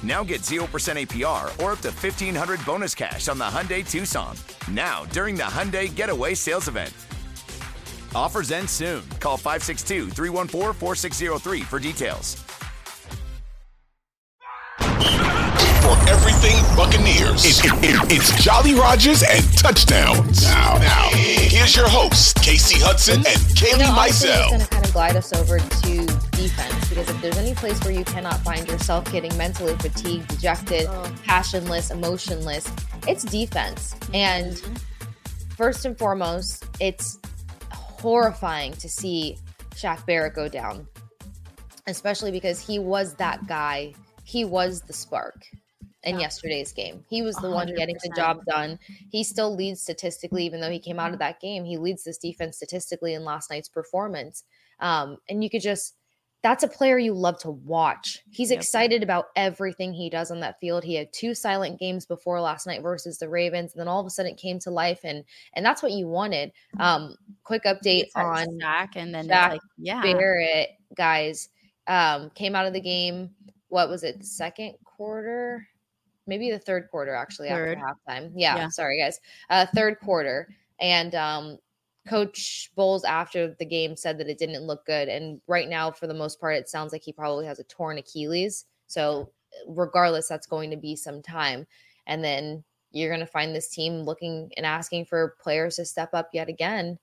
Now get 0% APR or up to $1,500 bonus cash on the Hyundai Tucson. Now, during the Hyundai Getaway Sales Event. Offers end soon. Call 562-314-4603 for details. For everything Buccaneers, it's Jolly Rogers and touchdowns. Now, here's your hosts, Kasey Hudson and Kailey Mizelle. It's going to kind of glide us over to defense, because if there's any place where you cannot find yourself getting mentally fatigued, dejected, passionless, emotionless, it's defense. And first and foremost, it's horrifying to see Shaq Barrett go down, especially because he was that guy. He was the spark in yesterday's game. He was the 100%. One getting the job done. He still leads statistically, even though he came out of that game. He leads this defense statistically in last night's performance. And you could just, that's a player you love to watch. He's excited about everything he does on that field. He had two silent games before last night versus the Ravens, and then all of a sudden it came to life, and that's what you wanted. Quick update on Shaq, and then Shaq Barrett, guys, came out of the game. What was it? Second quarter? Maybe the third quarter, actually, after halftime. Yeah, sorry, guys. Third quarter. And Coach Bowles, after the game, said that it didn't look good. And right now, for the most part, it sounds like he probably has a torn Achilles. So regardless, that's going to be some time. And then you're going to find this team looking and asking for players to step up yet again,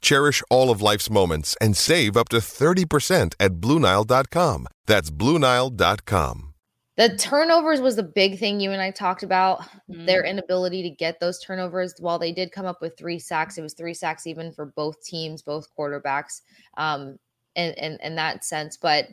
Cherish all of life's moments and save up to 30% at BlueNile.com. That's BlueNile.com. The turnovers was the big thing you and I talked about, their inability to get those turnovers. While they did come up with 3 sacks, it was 3 sacks even for both teams, both quarterbacks in that sense. But,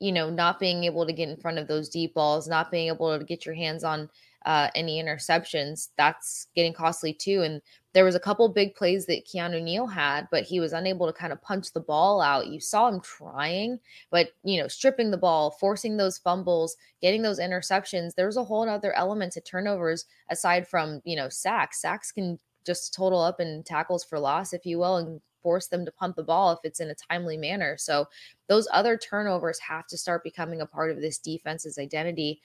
not being able to get in front of those deep balls, not being able to get your hands on any interceptions, that's getting costly too. And there was a couple big plays that Keanu Neal had, but he was unable to kind of punch the ball out. You saw him trying, but, stripping the ball, forcing those fumbles, getting those interceptions. There's a whole other element to turnovers aside from, sacks. Sacks can just total up in tackles for loss, if you will, and force them to punt the ball if it's in a timely manner. So those other turnovers have to start becoming a part of this defense's identity,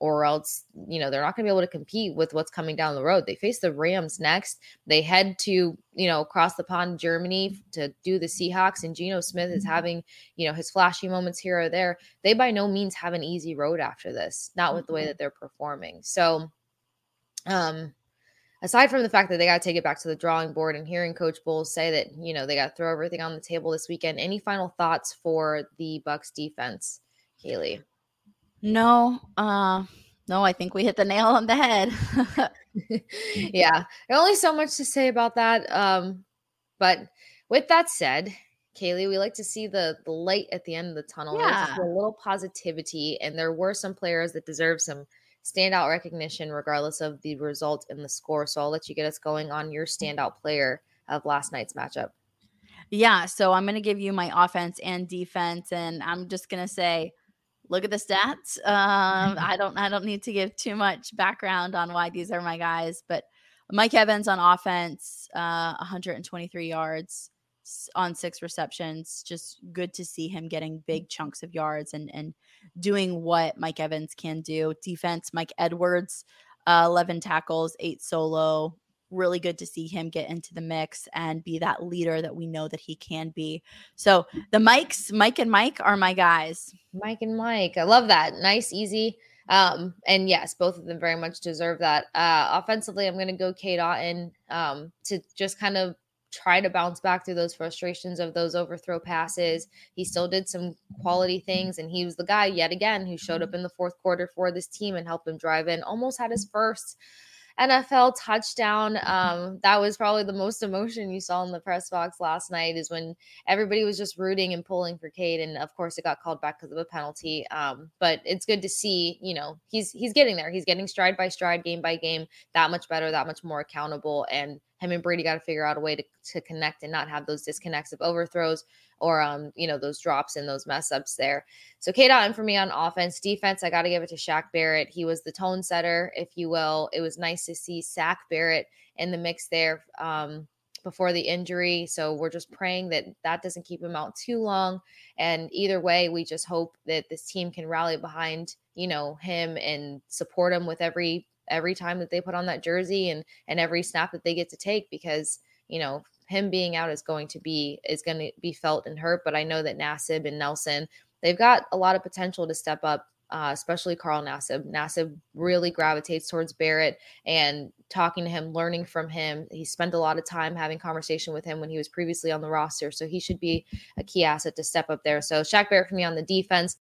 or else, you know, they're not going to be able to compete with what's coming down the road. They face the Rams next. They head to, you know, across the pond, Germany, to do the Seahawks. And Geno Smith is having, you know, his flashy moments here or there. They by no means have an easy road after this, not with the way that they're performing. So, aside from the fact that they got to take it back to the drawing board and hearing Coach Bowles say that, you know, they got to throw everything on the table this weekend, any final thoughts for the Bucs defense, Kailey? No, I think we hit the nail on the head. Yeah, only so much to say about that. But with that said, Kailey, we like to see the light at the end of the tunnel. Yeah. We like to see a little positivity, and there were some players that deserve some standout recognition regardless of the result and the score. So I'll let you get us going on your standout player of last night's matchup. Yeah, so I'm going to give you my offense and defense, and I'm just going to say – look at the stats. I don't need to give too much background on why these are my guys, but Mike Evans on offense, 123 yards on 6 receptions. Just good to see him getting big chunks of yards and doing what Mike Evans can do. Defense, Mike Edwards, 11 tackles, 8 solo. Really good to see him get into the mix and be that leader that we know that he can be. So the Mikes, Mike and Mike, are my guys. Mike and Mike. I love that. Nice, easy. And yes, both of them very much deserve that. Offensively, I'm going to go K. Dotton to just kind of try to bounce back through those frustrations of those overthrow passes. He still did some quality things, and he was the guy yet again who showed up in the fourth quarter for this team and helped him drive in. Almost had his first NFL touchdown. That was probably the most emotion you saw in the press box last night, is when everybody was just rooting and pulling for Cade. And of course it got called back because of a penalty. But it's good to see, you know, he's getting there. He's getting stride by stride, game by game, that much better, that much more accountable. And him and Brady got to figure out a way to connect and not have those disconnects of overthrows or, you know, those drops and those mess ups there. So K-Dot for me on offense. Defense, I got to give it to Shaq Barrett. He was the tone setter, if you will. It was nice to see Shaq Barrett in the mix there before the injury. So we're just praying that that doesn't keep him out too long. And either way, we just hope that this team can rally behind, you know, him and support him with every time that they put on that jersey and every snap that they get to take, because, you know, him being out is going to be felt and hurt. But I know that Nassib and Nelson, they've got a lot of potential to step up, especially Carl Nassib. Nassib really gravitates towards Barrett and talking to him, learning from him. He spent a lot of time having conversation with him when he was previously on the roster. So he should be a key asset to step up there. So Shaq Barrett for me on the defense.